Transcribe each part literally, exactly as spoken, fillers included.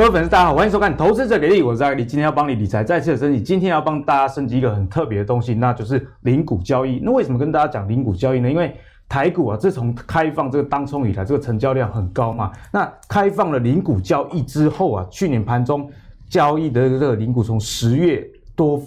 各位粉丝，大家好，欢迎收看《投资者给力》，我是阿力，今天要帮你理财再次的升级。今天要帮大家升级一个很特别的东西，那就是零股交易。那为什么跟大家讲零股交易呢？因为台股啊，自从开放这个当冲以来，这个成交量很高嘛。那开放了零股交易之后啊，去年盘中交易的这个零股从十月多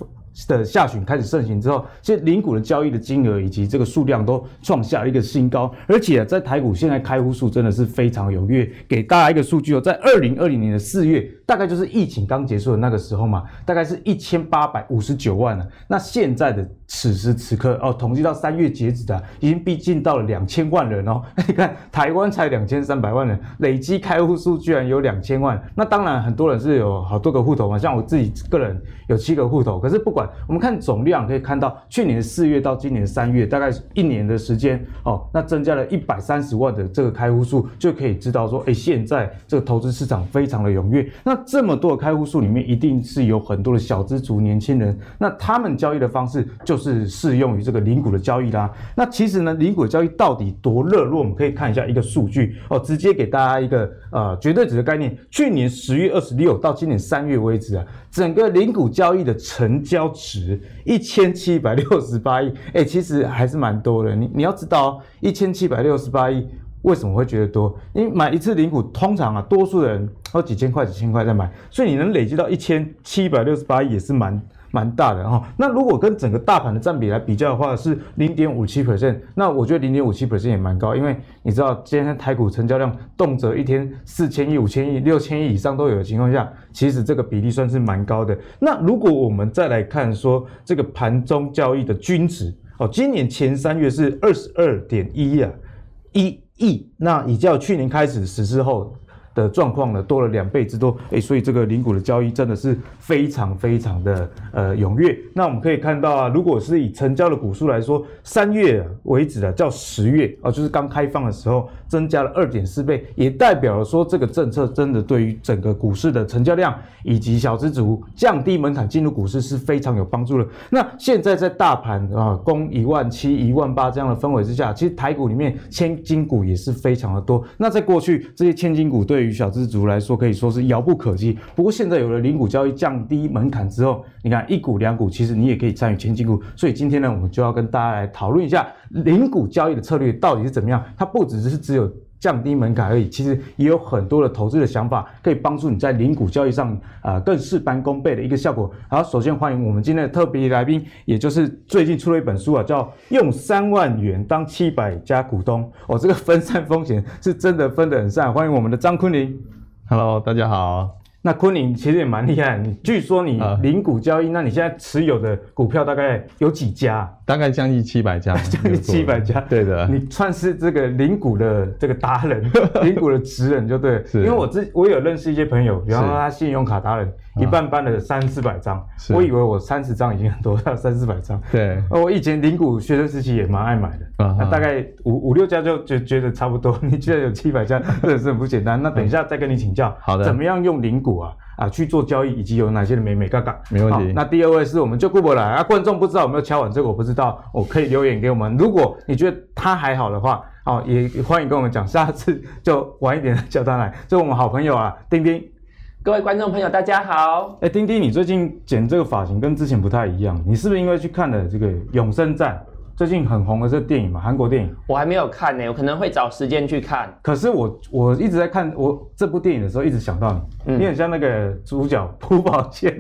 的下旬开始盛行之后，其实零股的交易的金额以及这个数量都创下了一个新高，而且、啊、在台股现在开户数真的是非常踊跃。给大家一个数据哦，在二零二零年的四月，大概就是疫情刚结束的那个时候嘛，大概是一千八百五十九万了、啊。那现在的此时此刻哦，统计到三月截止的、啊，已经逼近到了两千万人哦。你看台湾才两千三百万人，累积开户数居然有两千万。那当然很多人是有好多个户头嘛，像我自己个人有七个户头，可是不管我们看总量可以看到，去年四月到今年三月，大概一年的时间哦，那增加了一百三十万的这个开户数，就可以知道说，哎、欸，现在这个投资市场非常的踊跃。那这么多的开户数里面，一定是有很多的小资族年轻人，那他们交易的方式就是适用于这个零股的交易啦。那其实呢，零股的交易到底多热络？我们可以看一下一个数据哦，直接给大家一个呃绝对值的概念。去年十月二十六到今年三月为止啊，整个零股交易的成交值一千七百六十八亿，哎，其实还是蛮多的。你你要知道、哦，一千七百六十八亿为什么会觉得多？你买一次零股，通常啊，多数人都几千块、几千块在买，所以你能累积到一千七百六十八亿也是蛮蛮大的哈、哦。那如果跟整个大盘的占比来比较的话，是零点五七 percent， 那我觉得零点五七 percent 也蛮高，因为你知道今天台股成交量动辄一天四千亿、五千亿、六千亿以上都有的情况下。其实这个比例算是蛮高的。那如果我们再来看说这个盘中交易的均值哦，今年前三月是 二十二点一 啊，一亿。那已较去年开始实施后的状况呢，多了两倍之多。哎，所以这个零股的交易真的是非常非常的呃踊跃。那我们可以看到啊，如果是以成交的股数来说，三月为止啊，到十月啊，就是刚开放的时候。增加了 二点四倍，也代表了说这个政策真的对于整个股市的成交量以及小资族降低门槛进入股市是非常有帮助的。那现在在大盘啊攻一万七、一万八这样的氛围之下，其实台股里面千金股也是非常的多。那在过去这些千金股对于小资族来说可以说是遥不可及，不过现在有了零股交易降低门槛之后，你看一股两股，其实你也可以参与千金股。所以今天呢，我们就要跟大家来讨论一下零股交易的策略到底是怎么样。它不只是只有降低门槛而已，其实也有很多的投资的想法，可以帮助你在零股交易上啊、呃、更事半功倍的一个效果。好，首先欢迎我们今天的特别来宾，也就是最近出了一本书啊，叫《用三万元当七百家股东》哦，这个分散风险是真的分得很散。欢迎我们的张坤林。Hello， 大家好。那坤林其实也蛮厉害，你据说你零股交易，呃、那你现在持有的股票大概有几家？大概将近七百家，将近七百家，对的。你算是这个零股的这个达人，零股的职人就对了。因为我之我有认识一些朋友，比方说他信用卡达人，一半办了三四百张，我以为我三十张已经很多，他三四百张。对，我以前零股学生时期也蛮爱买的，啊、大概五五六家就觉觉得差不多。你居然有七百家，真的是很不简单。那等一下再跟你请教，好的，怎么样用零股啊？啊，去做交易以及有哪些的美美嘎嘎，没问题。那第二位是我们就顾伯来啊，观众不知道有没有敲碗，这个我不知道，我、哦、可以留言给我们。如果你觉得他还好的话，哦，也欢迎跟我们讲，下次就晚一点叫他来。这我们好朋友啊，丁丁。各位观众朋友，大家好。哎，丁丁，你最近剪这个发型跟之前不太一样，你是不是因为去看了这个《永生战》？最近很红的这电影嘛，韩国电影，我还没有看呢、欸，我可能会找时间去看。可是我我一直在看我这部电影的时候，一直想到你，嗯、你很像那个主角朴宝剑，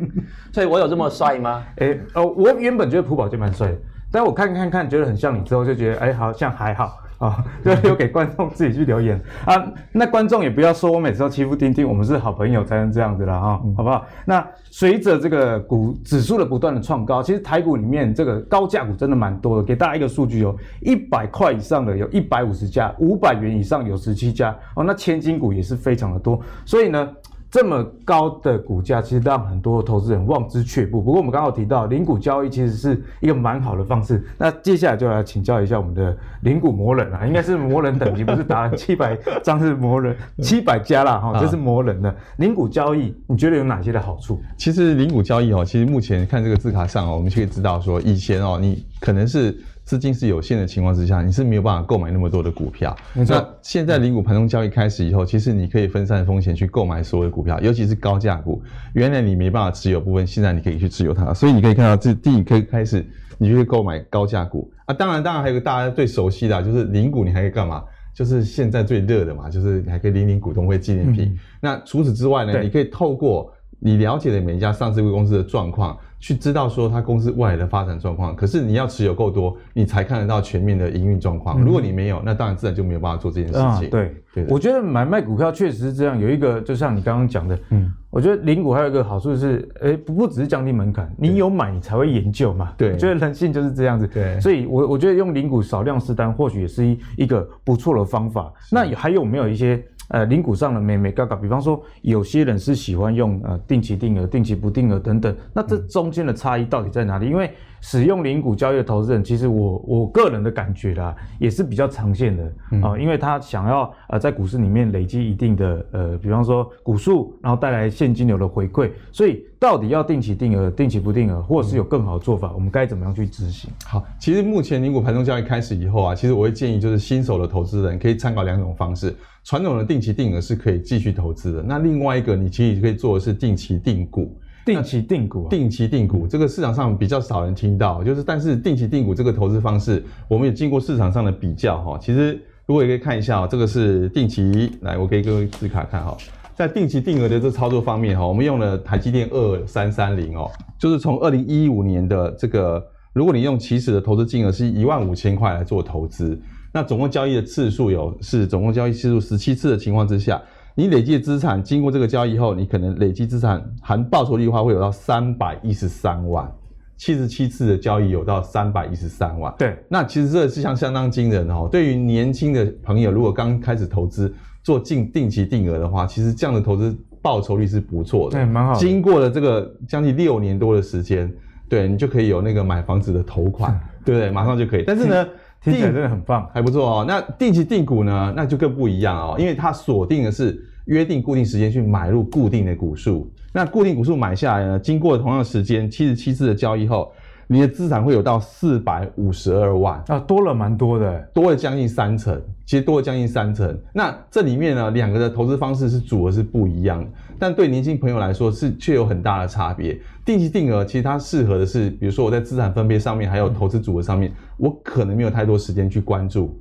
所以我有这么帅吗？哎、欸、哦，我原本觉得朴宝剑蛮帅的，但我看看看觉得很像你之后，就觉得哎、欸，好像还好。哦，就留给观众自己去留言啊。那观众也不要说我每次都欺负丁丁，我们是好朋友才能这样子啦，哈、嗯，好不好？那随着这个股指数的不断的创高，其实台股里面这个高价股真的蛮多的。给大家一个数据哦，一百块以上的有一百五十家，五百元以上有十七家哦。那千金股也是非常的多，所以呢。这么高的股价，其实让很多投资人望之却步。不过我们刚刚提到，零股交易其实是一个蛮好的方式。那接下来就来请教一下我们的零股魔人啊，应该是魔人等级，不是达人。七百张是魔人，七百家啦，哈，这是魔人的零股交易。你觉得有哪些的好处？其实零股交易哦，其实目前看这个字卡上哦，我们就可以知道说，以前哦，你可能是资金是有限的情况之下，你是没有办法购买那么多的股票。没错。那现在零股盘中交易开始以后，其实你可以分散风险去购买所有的股票，尤其是高价股。原来你没办法持有部分，现在你可以去持有它。所以你可以看到，这第一个开始，你就去购买高价股啊。当然，当然还有个大家最熟悉的、啊，就是零股，你还可以干嘛？就是现在最热的嘛，就是还可以领领股东会纪念品。嗯、那除此之外呢，你可以透过你了解的每一家上市公司的状况，去知道说它公司未来的发展状况。可是你要持有够多，你才看得到全面的营运状况。嗯、如果你没有，那当然自然就没有办法做这件事情。啊、对，对我觉得买卖股票确实是这样，有一个就像你刚刚讲的，嗯，我觉得零股还有一个好处是，哎，不不只是降低门槛，你有买你才会研究嘛。对，我觉得人性就是这样子。对，所以我我觉得用零股少量试单，或许也是一一个不错的方法。那还有没有一些？呃，零股上的美美嘎嘎，比方说有些人是喜欢用呃定期定额、定期不定额等等，那这中间的差异到底在哪里？因为使用零股交易的投资人，其实我我个人的感觉啦，也是比较长线的啊、嗯呃，因为他想要呃在股市里面累积一定的呃，比方说股数，然后带来现金流的回馈，所以到底要定期定额、定期不定额，或者是有更好的做法，嗯、我们该怎么样去执行？好，其实目前零股盘中交易开始以后啊，其实我会建议就是新手的投资人可以参考两种方式。传统的定期定额是可以继续投资的，那另外一个你其实可以做的是定期定股。定期定股、啊，定期定股，这个市场上比较少人听到，就是但是定期定股这个投资方式，我们也经过市场上的比较哈。其实如果也可以看一下哦，这个是定期，来我给各位字卡看哈，在定期定额的这操作方面哈，我们用了台积电二三三零哦，就是从二零一五年的这个，如果你用起始的投资金额是一万五千块来做投资。那总共交易的次数有是总共交易次数十七次的情况之下，你累计的资产经过这个交易后，你可能累计资产含报酬率的话会有到三百一十三万，七十七次的交易有到三百一十三万。对，那其实这是相相当惊人哦。对于年轻的朋友，如果刚开始投资做进定期定额的话，其实这样的投资报酬率是不错的，对，蛮好的。经过了这个将近六年多的时间，对你就可以有那个买房子的头款，对不对？马上就可以。但是呢。听起来真的很棒，还不错哦。那定期定股呢，那就更不一样哦，因为它锁定的是约定固定时间去买入固定的股数。那固定股数买下来呢，经过同样的时间七十七次的交易后，你的资产会有到四百五十二万啊，多了蛮多的，多了将近三成，其实多了将近三成。那这里面呢，两个的投资方式是组合是不一样的，但对年轻朋友来说是却有很大的差别。定期定额其实它适合的是，比如说我在资产分配上面，还有投资组合上面，我可能没有太多时间去关注。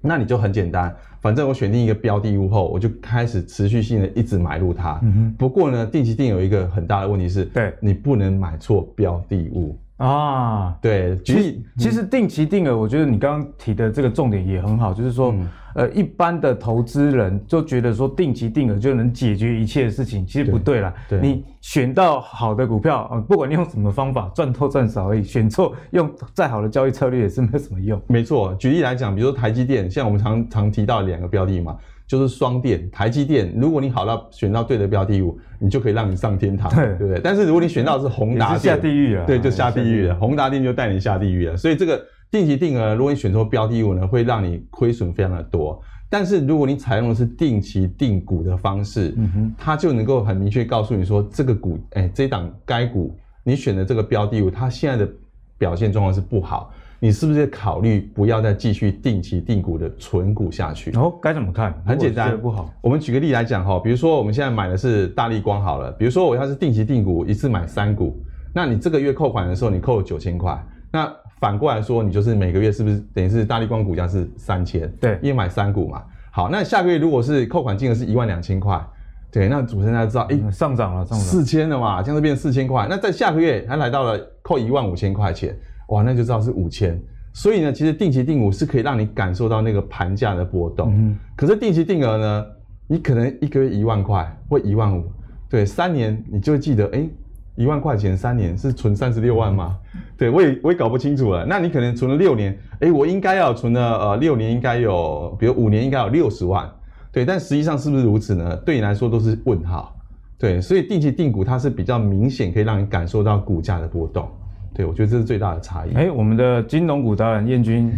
那你就很简单，反正我选定一个标的物后，我就开始持续性的一直买入它。嗯、不过呢，定期定有一个很大的问题是，对，你不能买错标的物。啊，对，其实其实定期定额，我觉得你刚刚提的这个重点也很好，就是说，嗯、呃，一般的投资人就觉得说定期定额就能解决一切的事情，其实不对啦。对，你选到好的股票，呃、不管你用什么方法，赚多赚少而已，选错用再好的交易策略也是没有什么用。没错，举例来讲，比如说台积电，像我们常常提到的两个标的嘛。就是双电台积电，如果你好到选到对的标的物，你就可以让你上天堂，对，对不对？但是如果你选到的是宏达电，下地狱了，对，就下地狱了，宏达电就带你下地狱了。所以这个定期定额，如果你选错标的物呢，会让你亏损非常的多。但是如果你采用的是定期定股的方式，嗯、它就能够很明确告诉你说，这个股，哎，这档该股你选的这个标的物，它现在的表现状况是不好。你是不是考虑不要再继续定期定股的存股下去？哦，该怎么看？很简单，不好。我们举个例来讲哈，比如说我们现在买的是大立光好了，比如说我要是定期定股，一次买三股，那你这个月扣款的时候，你扣了九千块，那反过来说，你就是每个月是不是等于是大立光股价是三千？对，因为买三股嘛。好，那下个月如果是扣款金额是一万两千块，对，那主持人大家知道，哎、欸，上涨了，上涨四千了嘛，这样就变四千块。那在下个月它来到了扣一万五千块钱。哇，那就知道是五千，所以呢，其实定期定股是可以让你感受到那个盘价的波动。嗯、可是定期定额呢，你可能一个月一万块或一万五，对，三年你就会记得，哎，一万块钱三年是存三十六万吗？对，我也我也搞不清楚了。那你可能存了六年，哎，我应该要存了呃六年应该有，比如五年应该有六十万，对，但实际上是不是如此呢？对你来说都是问号。对，所以定期定股它是比较明显，可以让你感受到股价的波动。对，我觉得这是最大的差异。哎，我们的金融股达人彦均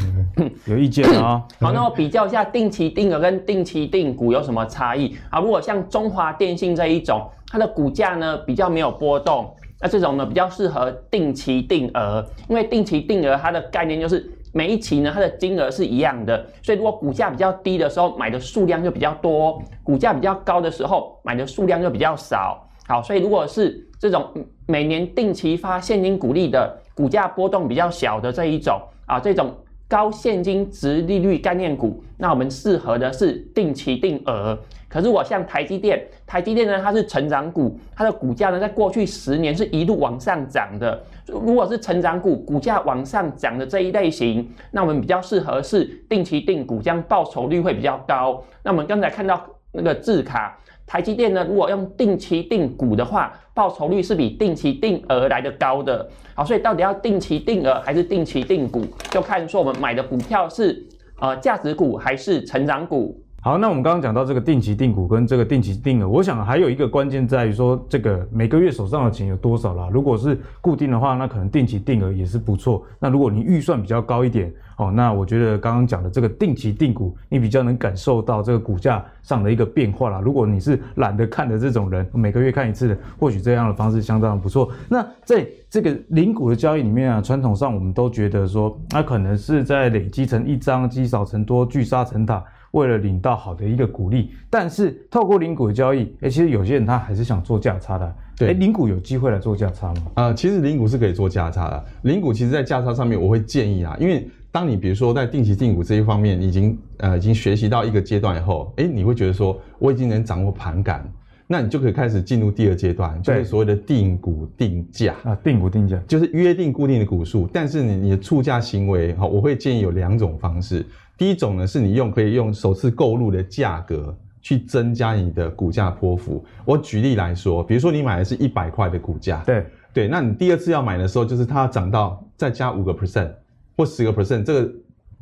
有意见啊、哦？好，那我比较一下定期定额跟定期定股有什么差异啊？如果像中华电信这一种，它的股价呢比较没有波动，那这种呢比较适合定期定额，因为定期定额它的概念就是每一期呢它的金额是一样的，所以如果股价比较低的时候买的数量就比较多，股价比较高的时候买的数量就比较少。好，所以如果是这种每年定期发现金股利的，股价波动比较小的这一种啊，这种高现金殖利率概念股，那我们适合的是定期定额。可是我像台积电，台积电呢它是成长股，它的股价呢在过去十年是一路往上涨的。如果是成长股，股价往上涨的这一类型，那我们比较适合是定期定股，这样报酬率会比较高。那我们刚才看到那个字卡，台积电呢，如果用定期定股的话，报酬率是比定期定额来的高的。好，所以到底要定期定额还是定期定股，就看说我们买的股票是呃价值股还是成长股。好，那我们刚刚讲到这个定期定股跟这个定期定额，我想还有一个关键在于说，这个每个月手上的钱有多少啦。如果是固定的话，那可能定期定额也是不错。那如果你预算比较高一点，哦，那我觉得刚刚讲的这个定期定股，你比较能感受到这个股价上的一个变化啦。如果你是懒得看的这种人，每个月看一次的，或许这样的方式相当不错。那在这个零股的交易里面啊，传统上我们都觉得说，那可能是在累积成一张，积少成多，聚沙成塔。为了领到好的一个股利，但是透过零股的交易，哎、欸，其实有些人他还是想做价差的、啊。对，哎、欸，零股有机会来做价差吗？啊、呃，其实零股是可以做价差的。零股其实在价差上面，我会建议啊，因为当你比如说在定期定股这一方面已经呃已经学习到一个阶段以后，哎、欸，你会觉得说我已经能掌握盘感，那你就可以开始进入第二阶段，就是所谓的定股定价啊，定股定价就是约定固定的股数，但是你你的出价行为，好，我会建议有两种方式。第一种呢，是你用可以用首次购入的价格去增加你的股价波幅。我举例来说，比如说你买的是一百块的股价，对对，那你第二次要买的时候，就是它涨到再加 百分之五 或 百分之十， 这个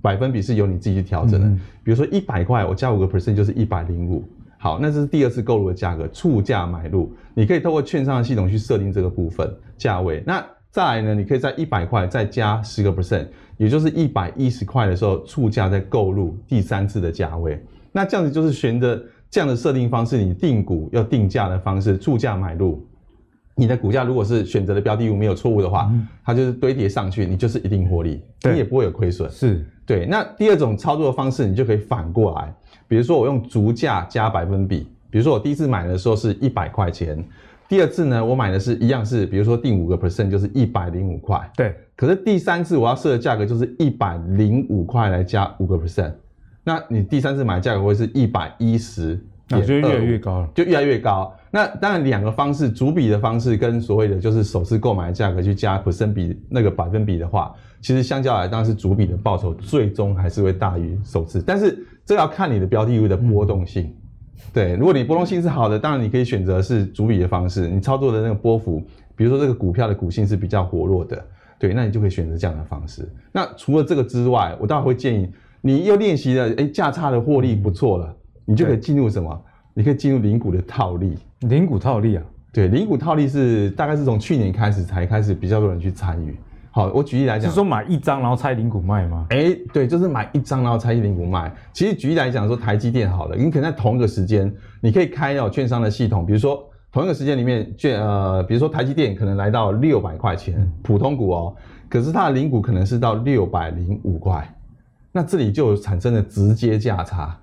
百分比是由你自己去调整的。嗯嗯，比如说一百块我加 百分之五 就是一百零五，好，那这是第二次购入的价格，促价买入。你可以透过券商的系统去设定这个部分价位。那再来呢，你可以在一百块再加 百分之十， 也就是一百一十块的时候出价再购入第三次的价位。那这样子就是循着这样的设定方式，你定股要定价的方式出价买入。你的股价如果是选择的标的物没有错误的话，嗯、它就是堆叠上去，你就是一定获利，你也不会有亏损。是，对。那第二种操作的方式，你就可以反过来，比如说我用足价加百分比，比如说我第一次买的时候是一百块钱。第二次呢，我买的是一样是，比如说定 百分之五 就是一百零五块。对。可是第三次我要设的价格就是一百零五块来加 百分之五。那你第三次买的价格会是一百一十，那、啊、就越来越高了。就越来越高。那当然两个方式，逐笔的方式跟所谓的就是首次购买的价格去加 percent 比那个百分比的话，其实相较来当然是逐笔的报酬最终还是会大于首次。但是这要看你的标的物的波动性。嗯，对，如果你波动性是好的，当然你可以选择是逐笔的方式，你操作的那个波幅，比如说这个股票的股性是比较活络的，对，那你就可以选择这样的方式。那除了这个之外，我倒会建议你又练习了，哎，价差的获利不错了，你就可以进入什么？你可以进入零股的套利。零股套利啊？对，零股套利是大概是从去年开始才开始比较多人去参与。好，我举例来讲，是说买一张然后拆零股卖吗？哎、欸，对，就是买一张然后拆零股卖。其实举例来讲说，台积电好了，你可能在同一个时间，你可以开到券商的系统，比如说同一个时间里面，券呃，比如说台积电可能来到六百块钱、嗯、普通股哦，可是它的零股可能是到六百零五块，那这里就产生了直接价差。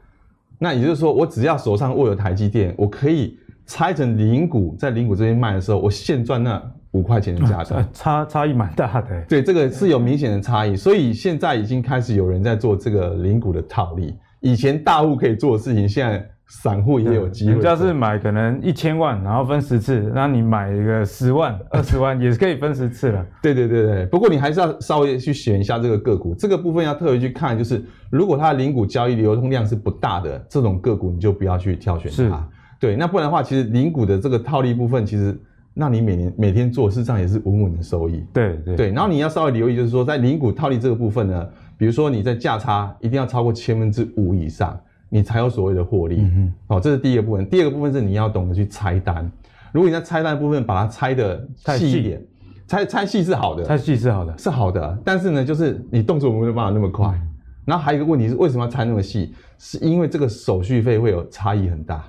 那也就是说，我只要手上握有台积电，我可以拆成零股，在零股这边卖的时候，我现赚那五块钱的价差，差差异蛮大的、欸。对，这个是有明显的差异，所以现在已经开始有人在做这个零股的套利。以前大户可以做的事情，现在散户也有机会。人家是买可能一千万，然后分十次，那你买一个十万、二十万也是可以分十次了。对对对对，不过你还是要稍微去选一下这个个股，这个部分要特别去看，就是如果它的零股交易流通量是不大的，这种个股你就不要去挑选它。对，那不然的话，其实零股的这个套利部分，其实。那你每年每天做，事实上也是稳稳的收益。对对对，然后你要稍微留意，就是说在零股套利这个部分呢，比如说你在价差一定要超过千分之五以上，你才有所谓的获利。嗯哼，哦，这是第一个部分。第二个部分是你要懂得去拆单。如果你在拆单的部分把它拆的细一点，拆拆细是好的，拆细是好的，是好的。但是呢，就是你动作没有办法那么快。嗯、然后还有一个问题是，为什么要拆那么细？是因为这个手续费会有差异很大。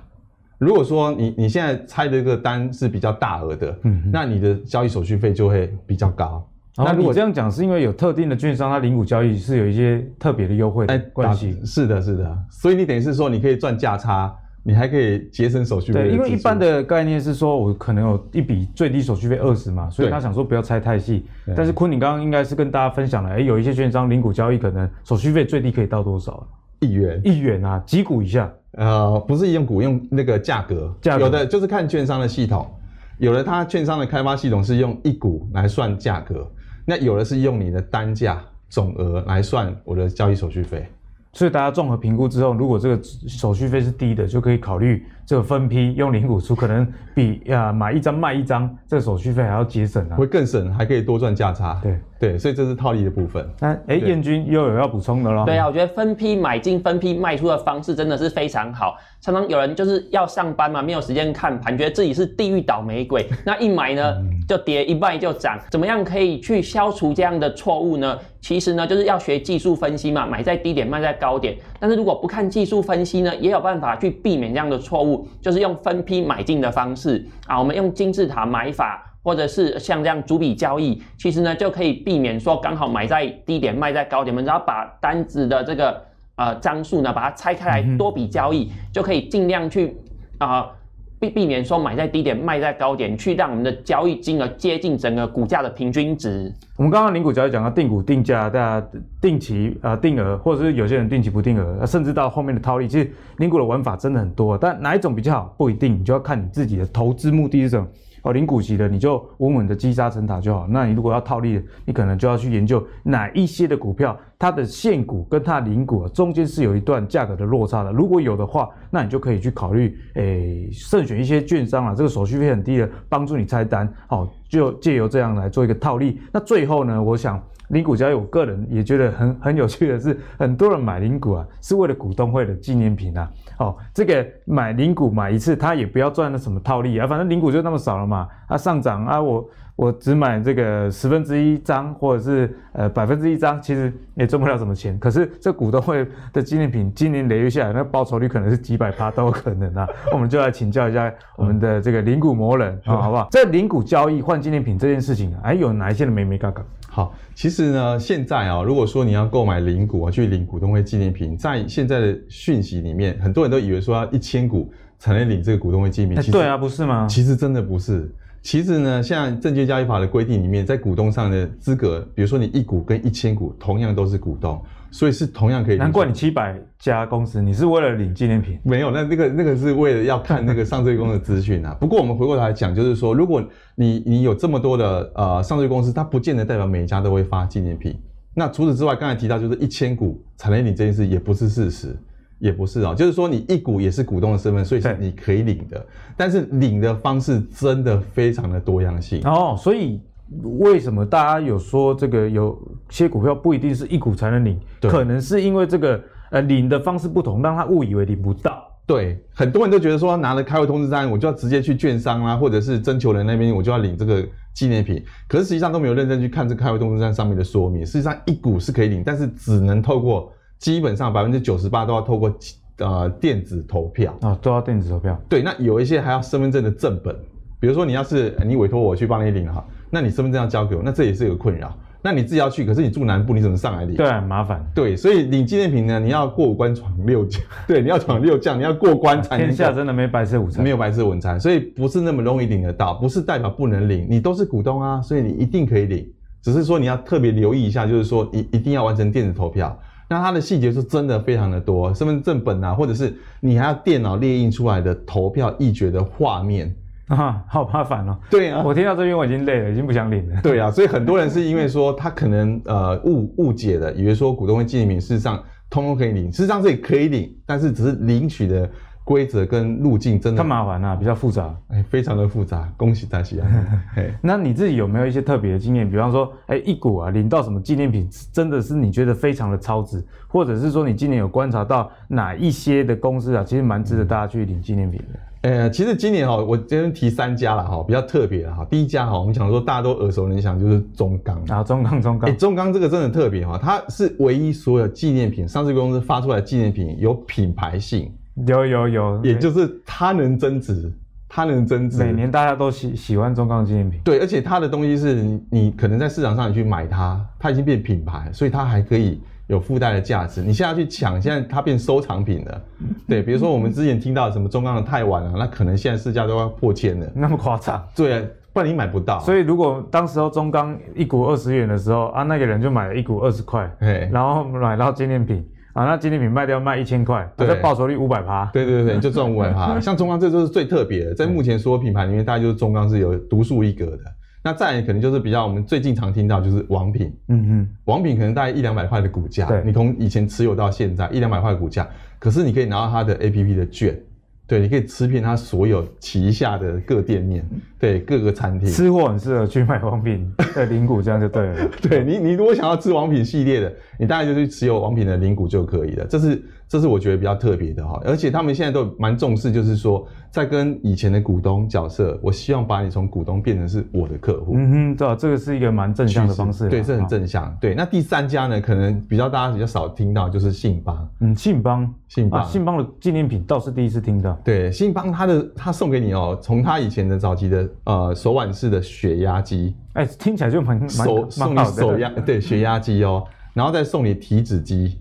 如果说你你现在拆的一个单是比较大额的，嗯，那你的交易手续费就会比较高。那如果这样讲，是因为有特定的券商，它零股交易是有一些特别的优惠的关系、哎。是的，是的。所以你等于是说，你可以赚价差，你还可以节省手续费。对，因为一般的概念是说，我可能有一笔最低手续费二十嘛，所以他想说不要拆太细。但是昆凌刚刚应该是跟大家分享了，哎，有一些券商零股交易可能手续费最低可以到多少、啊？一元。一元啊，几股以下？呃，不是用股，用那个价格。价格有的就是看券商的系统，有的它券商的开发系统是用一股来算价格。那有的是用你的单价总额来算我的交易手续费，所以大家综合评估之后，如果这个手续费是低的，就可以考虑这个分批用零股出，可能比啊、呃、买一张卖一张，这个手续费还要节省啊，会更省，还可以多赚价差。对对，所以这是套利的部分。那哎，彦均又有要补充的咯？对啊，我觉得分批买进、分批卖出的方式真的是非常好。常常有人就是要上班嘛，没有时间看盘，觉得自己是地狱倒霉鬼，那一买呢就跌，一卖就涨。怎么样可以去消除这样的错误呢？其实呢，就是要学技术分析嘛，买在低点，卖在高点。但是如果不看技术分析呢，也有办法去避免这样的错误，就是用分批买进的方式啊，我们用金字塔买法。或者是像这样逐笔交易，其实呢就可以避免说刚好买在低点卖在高点，我们只要把单子的这个呃张数呢把它拆开来多笔交易，嗯、就可以尽量去啊、呃、避避免说买在低点卖在高点，去让我们的交易金额接近整个股价的平均值。我们刚刚零股交易讲到定股定价，大家定期啊、呃、定额，或者是有些人定期不定额，甚至到后面的套利，其实零股的玩法真的很多，但哪一种比较好不一定，你就要看你自己的投资目的是什么。哦，零股息的你就稳稳的积沙成塔就好。那你如果要套利的，你可能就要去研究哪一些的股票，它的现股跟它的零股、啊、中间是有一段价格的落差的。如果有的话，那你就可以去考虑，诶，慎选一些券商啊，这个手续费很低的，帮助你拆单。好、哦，就借由这样来做一个套利。那最后呢，我想零股交易，我个人也觉得很很有趣的是，很多人买零股啊，是为了股东会的纪念品啊。哦，这个买零股买一次，他也不要赚了什么套利啊，反正零股就那么少了嘛。啊，上涨啊，我我只买这个十分之一张，或者是呃百分之一张，其实也赚不了什么钱。可是这股东会的纪念品，今年累积下来，那报酬率可能是几百趴都有可能啊。我们就来请教一下我们的这个零股魔人啊、哦，好不好？在零股交易换纪念品这件事情，哎，有哪一些的眉眉角角？好，其实呢，现在啊、哦，如果说你要购买零股啊，去领股东会纪念品，在现在的讯息里面，很多人都以为说要一千股才能领这个股东会纪念品。对啊，不是吗？其实真的不是。其实呢，像证券交易法的规定里面，在股东上的资格，比如说你一股跟一千股，同样都是股东，所以是同样可以领。难怪你七百家公司，你是为了领纪念品？没有，那那个那个是为了要看那个上市公司的资讯啊。不过我们回过头来讲，就是说，如果你你有这么多的呃上市公司，它不见得代表每一家都会发纪念品。那除此之外，刚才提到就是一千股才能领这件事，也不是事实。也不是哦，就是说你一股也是股东的身份，所以是你可以领的，但是领的方式真的非常的多样性哦。所以为什么大家有说这个有些股票不一定是一股才能领，可能是因为这个呃领的方式不同，让他误以为领不到。对，很多人都觉得说拿了开户通知单，我就要直接去券商啦、啊，或者是征求人那边，我就要领这个纪念品。可是实际上都没有认真去看这个开户通知单上面的说明。事实上一股是可以领，但是只能透过。基本上 百分之九十八 都要透过呃电子投票啊、哦，都要电子投票。对，那有一些还要身份证的正本，比如说你要是你委托我去帮你领哈，那你身份证要交给我，那这也是有困扰。那你自己要去，可是你住南部，你怎么上来领？对、啊，麻烦。对，所以领纪念品呢，你要过五关闯六将，对，你要闯六将，你要过关才能。天下真的没白吃午餐，没有白吃午餐，所以不是那么容易领得到，不是代表不能领，你都是股东啊，所以你一定可以领，只是说你要特别留意一下，就是说你一定要完成电子投票。那它的细节是真的非常的多，身份证本啊，或者是你还要电脑列印出来的投票议决的画面啊，好麻烦哦。对啊，我听到这边我已经累了，已经不想领了。对啊，所以很多人是因为说他可能呃误误解了，以为说股东会纪念品事实上通通可以领，事实上是可以领，但是只是领取的规则跟路径真的太麻烦了、啊，比较复杂，哎，非常的复杂。恭喜大家！那你自己有没有一些特别的经验？比方说，哎，一股啊领到什么纪念品，真的是你觉得非常的超值，或者是说你今年有观察到哪一些的公司啊，其实蛮值得大家去领纪念品的。呃，其实今年哈、哦，我今天提三家了哈，比较特别哈。第一家哈，我们讲说大家都耳熟能详，就是中钢啊，中钢中钢。哎，中钢这个真的特别哈，它是唯一所有纪念品上市公司发出来的纪念品有品牌性。有有有，也就是它能增值，它能增值。每年大家都喜喜欢中钢纪念品。对，而且它的东西是你你可能在市场上你去买它，它已经变品牌，所以它还可以有附带的价值。你现在去抢，现在它变收藏品了。对，比如说我们之前听到什么中钢的钛碗啊，那可能现在市价都要破千了。那么夸张？对。 不然你买不到，所以如果当时候中钢一股二十元的时候啊，那个人就买了一股二十块，然后买到纪念品啊，那纪念品卖掉卖一千块，对，啊、报酬率五百趴，对对对，就赚五百趴。像中钢这就是最特别的，在目前所有品牌里面，大概就是中钢是有独树一格的。那再来可能就是比较我们最近常听到就是王品，嗯嗯，王品可能大概一两百块的股价，你从以前持有到现在一两百块的股价，可是你可以拿到它的 A P P 的券。 对，你可以吃遍它所有旗下的各店面，对各个餐厅。吃货很适合去买王品的零股，这样就对了。对你，你如果想要吃王品系列的，你大概就去持有王品的零股就可以了。这是这是我觉得比较特别的哈、哦，而且他们现在都蛮重视，就是说在跟以前的股东角色，我希望把你从股东变成是我的客户。嗯哼，对、啊，这个是一个蛮正向的方式。对，这很正向。对，那第三家呢，可能比较大家比较少听到就是信邦。嗯，信邦，信邦，啊、信邦的纪念品倒是第一次听到。 对，信邦他的他送给你哦，从他以前的早期的呃手腕式的血压机，哎、欸，听起来就蛮蛮手送你手压对血压机哦，然后再送你体脂机，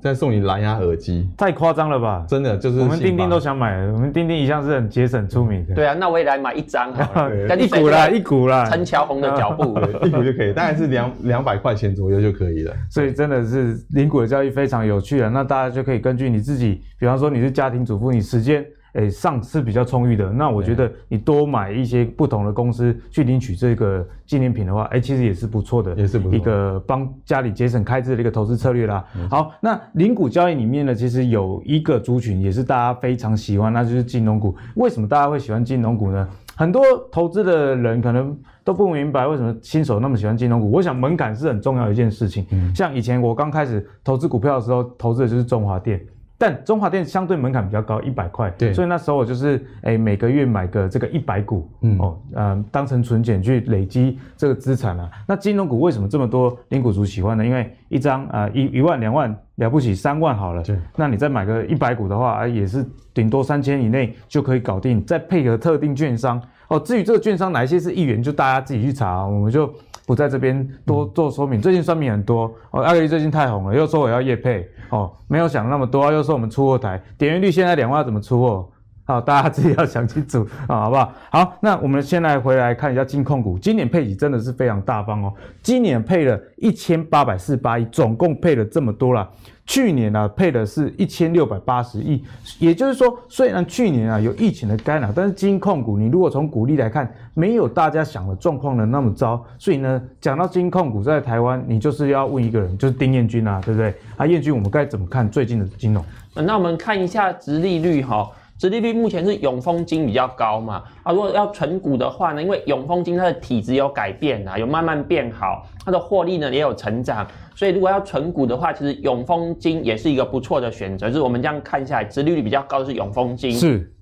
再送你蓝牙耳机，太夸张了吧？真的就是我们丁丁都想买了，我们丁丁一向是很节省出名的。对啊，那我也来买一张好了，一股啦一股啦，陈乔红的脚步一股就可以，大概是两两百块钱左右就可以了。所以真的是零股的交易非常有趣啊，那大家就可以根据你自己，比方说你是家庭主妇，你时间。 哎，上是比较充裕的，那我觉得你多买一些不同的公司去领取这个纪念品的话，哎，其实也是不错的，也是不错一个帮家里节省开支的一个投资策略啦。好，那零股交易里面呢，其实有一个族群也是大家非常喜欢，那就是金融股。为什么大家会喜欢金融股呢？很多投资的人可能都不明白为什么新手那么喜欢金融股。我想门槛是很重要的一件事情。嗯、像以前我刚开始投资股票的时候，投资的就是中华电。 但中华电相对门槛比较高， 一百块，对，所以那时候我就是哎、欸、每个月买个这个一百股，嗯哦，呃当成存钱去累积这个资产啊。那金融股为什么这么多零股族喜欢呢？因为一张啊、呃、一一万两万了不起三万好了，对，那你再买个一百股的话，呃、也是顶多三千以内就可以搞定，再配合特定券商哦。至于这个券商哪一些是一元，就大家自己去查、啊，我们就。 不在这边多做说明，最近酸民很多哦。阿里最近太红了，又说我要业配哦，没有想那么多，又说我们出货台点阅率现在两万要怎么出货？好、哦，大家自己要想清楚啊、哦，好不好？好，那我们先来回来看一下金控股，今年配息真的是非常大方哦，今年配了一千八百四十八亿，总共配了这么多啦。去年啊配的是 一千六百八十亿，也就是说，虽然去年啊有疫情的干扰，但是金控股你如果从股利来看，没有大家想的状况的那么糟。所以呢，讲到金控股在台湾，你就是要问一个人，就是丁彦均啊，对不对？啊，彦均，我们该怎么看最近的金融？那我们看一下殖利率哈。 殖利率目前是永丰金比较高嘛？啊，如果要存股的话呢，因为永丰金它的体质有改变啊，有慢慢变好，它的获利呢也有成长，所以如果要存股的话，其实永丰金也是一个不错的选择。就是我们这样看下来，殖利率比较高的是永丰金。是。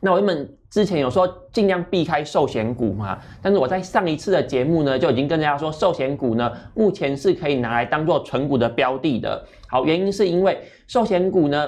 那我们之前有说尽量避开寿险股嘛，但是我在上一次的节目呢就已经跟大家说，寿险股呢目前是可以拿来当做存股的标的的。好，原因是因为寿险股呢。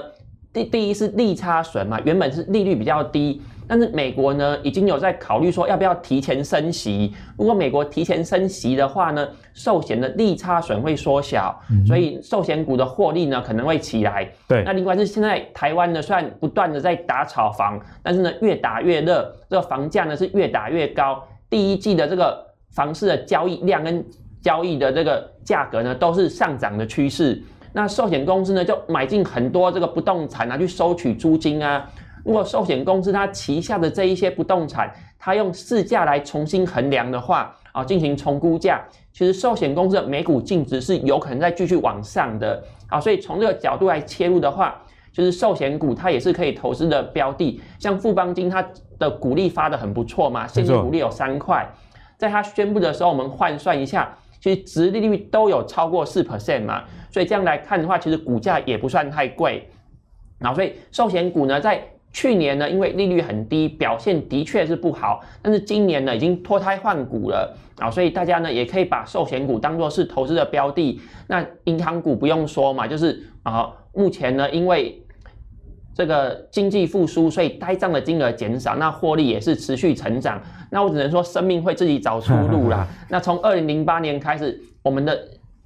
第第一是利差损嘛，原本是利率比较低，但是美国呢已经有在考虑说要不要提前升息。如果美国提前升息的话呢，寿险的利差损会缩小，嗯、所以寿险股的获利呢可能会起来。对，那另外是现在台湾呢虽然不断的在打炒房，但是呢越打越热，这个房价呢是越打越高。第一季的这个房市的交易量跟交易的这个价格呢都是上涨的趋势。 那寿险公司呢，就买进很多这个不动产啊，去收取租金啊。如果寿险公司它旗下的这一些不动产，它用市价来重新衡量的话，啊，进行重估价，其实寿险公司的每股净值是有可能再继续往上的啊。所以从这个角度来切入的话，就是寿险股它也是可以投资的标的。像富邦金它的股利发得很不错嘛，现金股利有三块，在它宣布的时候，我们换算一下。 其实殖利率都有超过 百分之四 嘛，所以这样来看的话，其实股价也不算太贵。然后，所以寿险股呢，在去年呢，因为利率很低，表现的确是不好。但是今年呢，已经脱胎换骨了啊，所以大家呢也可以把寿险股当作是投资的标的。那银行股不用说嘛，就是啊，目前呢，因为这个经济复苏，所以呆账的金额减少，那获利也是持续成长。那我只能说，生命会自己找出路啦。那从二零零八年开始，我们的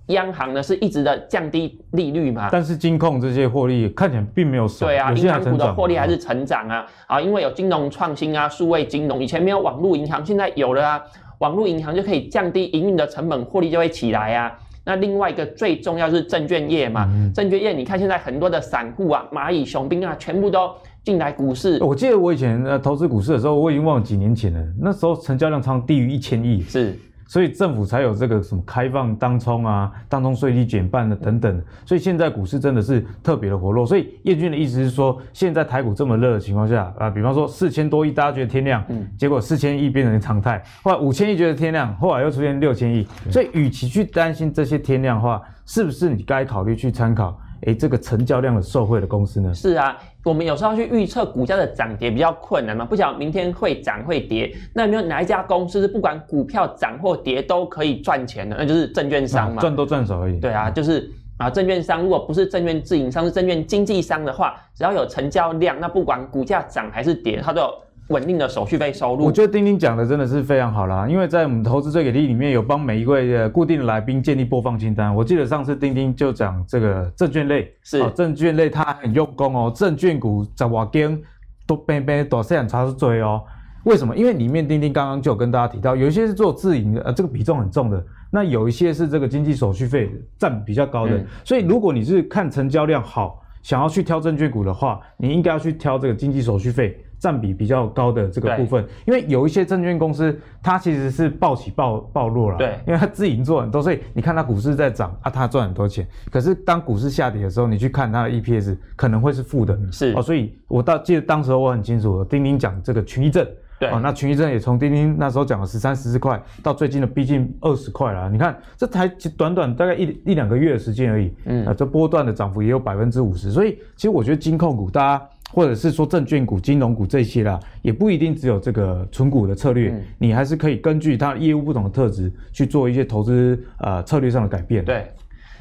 央行呢是一直的降低利率嘛，但是金控这些获利看起来并没有少，对啊，银行股的获利还是成长啊，啊，因为有金融创新啊，数位金融，以前没有网络银行，现在有了啊，网络银行就可以降低营运的成本，获利就会起来啊。那另外一个最重要是证券业嘛，嗯、证券业你看现在很多的散户啊、蚂蚁雄兵啊，全部都进来股市。我记得我以前呃投资股市的时候，我已经忘了几年前了，那时候成交量常低于一千亿，是。所以政府才有这个什么开放当冲啊、当冲税率减半的等等，所以现在股市真的是特别的活络。所以彦均的意思是说，现在台股这么热的情况下啊，比方说四千多亿大家觉得天量，嗯、结果四千亿变成常态，后来五千亿觉得天量，后来又出现六千亿。所以与其去担心这些天量的话，是不是你该考虑去参考？哎，这个成交量的受惠的公司呢？是啊，我们有时候去预测股价的涨跌比较困难嘛，不晓得明天会涨会跌。那有没有哪一家公司是不管股票涨或跌都可以赚钱的？那就是证券商嘛，啊、赚多赚少而已。对啊，就是啊，证券商如果不是证券自营商，是证券经纪商的话，只要有成交量，那不管股价涨还是跌，它都有稳定的手续费收入。我觉得丁丁讲的真的是非常好啦，因为在我们投资最给力里面有帮每一位固定的来宾建立播放清单。我记得上次丁丁就讲这个证券类，是、哦、证券类他很用功哦，证券股十多间都变变大小差很多哦。为什么？因为里面丁丁刚刚就有跟大家提到，有一些是做自营的，呃，这个比重很重的；那有一些是这个经纪手续费占比较高的。嗯、所以如果你是看成交量好，想要去挑证券股的话，你应该要去挑这个经纪手续费占比比较高的这个部分，因为有一些证券公司它其实是暴起暴暴落啦，对，因为它自营做很多，所以你看它股市在涨啊，它赚很多钱。可是当股市下跌的时候，你去看它的 E P S 可能会是负的，是、哦、所以我到记得当时我很清楚，丁丁讲这个群益证，对、哦，那群益证也从丁丁那时候讲了十三、十四块，到最近的逼近二十块啦。你看这才短短大概一一两个月的时间而已，嗯，啊，这波段的涨幅也有百分之五十，所以其实我觉得金控股大家，或者是说证券股、金融股这些啦，也不一定只有这个纯股的策略，嗯、你还是可以根据它业务不同的特质去做一些投资呃策略上的改变。对，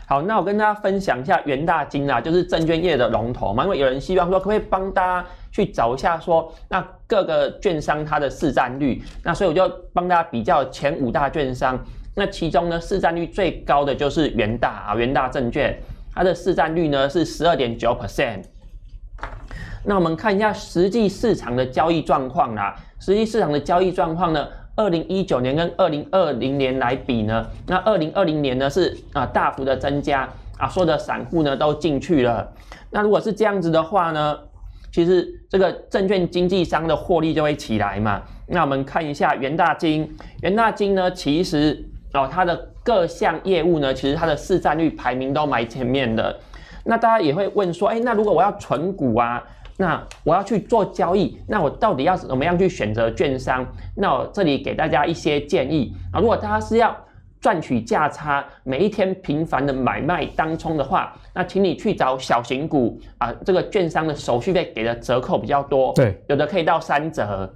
好，那我跟大家分享一下元大金啦，就是证券业的龙头嘛，因为有人希望说可不可以帮大家去找一下说那各个券商它的市占率，那所以我就帮大家比较前五大券商，那其中呢市占率最高的就是元大啊，元大证券，它的市占率呢是 百分之十二点九。那我们看一下实际市场的交易状况啦。实际市场的交易状况呢，二零一九年跟二零二零年来比呢，那二零二零年呢是啊、呃、大幅的增加啊，所有的散户呢都进去了。那如果是这样子的话呢，其实这个证券经纪商的获利就会起来嘛。那我们看一下元大金，元大金呢其实哦它的各项业务呢，其实它的市占率排名都蛮前面的。那大家也会问说，哎，那如果我要存股啊？那我要去做交易，那我到底要怎么样去选择券商？那我这里给大家一些建议啊。如果大家是要赚取价差，每一天频繁的买卖当冲的话，那请你去找小型股啊，这个券商的手续费给的折扣比较多，对，有的可以到三折。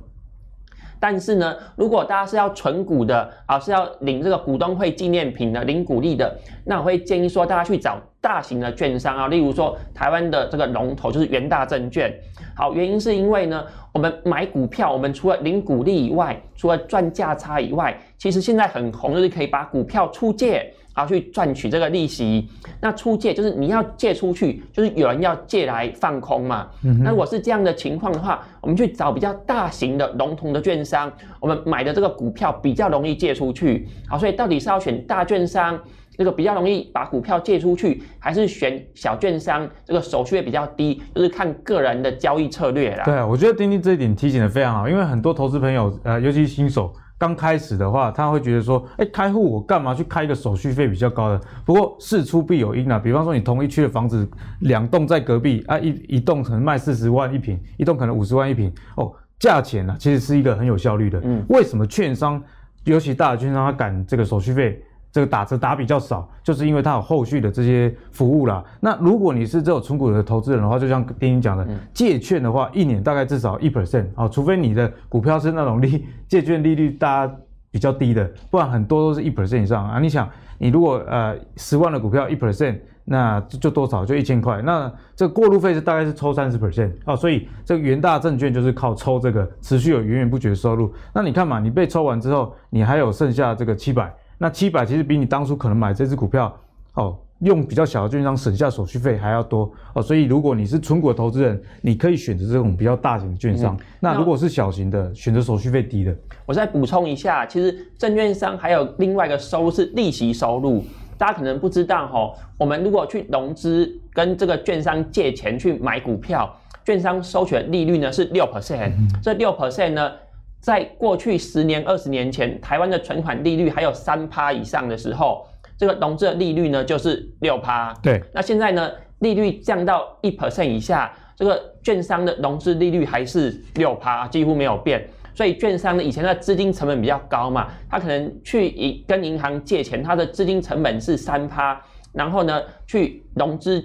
但是呢，如果大家是要存股的啊，是要领这个股东会纪念品的、领股利的，那我会建议说大家去找大型的券商啊，例如说台湾的这个龙头就是元大证券。好，原因是因为呢，我们买股票，我们除了领股利以外，除了赚价差以外，其实现在很红就是可以把股票出借啊，去赚取这个利息。那出借就是你要借出去，就是有人要借来放空嘛。嗯、那如果是这样的情况的话，我们去找比较大型的龙头的券商，我们买的这个股票比较容易借出去。好，所以到底是要选大券商，这个比较容易把股票借出去，还是选小券商，这个手续费比较低，就是看个人的交易策略啦。对，我觉得丁丁这一点提醒的非常好，因为很多投资朋友，呃，尤其是新手刚开始的话，他会觉得说，哎，开户我干嘛去开一个手续费比较高的？不过事出必有因啊，比方说你同一区的房子两栋在隔壁啊，一一栋可能卖四十万一平，一栋可能五十万一平，哦，价钱啊其实是一个很有效率的。嗯，为什么券商，尤其大的券商，他敢这个手续费？这个打折打比较少，就是因为它有后续的这些服务啦。那如果你是这种纯股的投资人的话，就像丁丁讲的，嗯、借券的话，一年大概至少百分之一， 啊、哦，除非你的股票是那种利借券利率大家比较低的，不然很多都是一 percent 以上啊。你想，你如果呃十万的股票一 percent， 那就多少？就一千块。那这个过路费是大概是抽三十 percent 啊，所以这个元大证券就是靠抽这个持续有源源不绝的收入。那你看嘛，你被抽完之后，你还有剩下这个七百，那七百其实比你当初可能买这只股票哦。 用比较小的券商省下手续费还要多哦，所以如果你是纯股的投资人，你可以选择这种比较大型的券商。嗯、那, 那如果是小型的，选择手续费低的。我再补充一下，其实证券商还有另外一个收入是利息收入，大家可能不知道哈、哦。我们如果去融资跟这个券商借钱去买股票，券商收取的利率呢是 百分之六， 这 百分之六 呢，在过去十年、二十年前，台湾的存款利率还有 百分之三 以上的时候。 这个融资的利率呢，就是百分之六。对，那现在呢，利率降到 百分之一 以下，这个券商的融资利率还是 百分之六， 几乎没有变。所以券商呢，以前的资金成本比较高嘛，他可能去跟银行借钱，他的资金成本是 百分之三， 然后呢，去融资，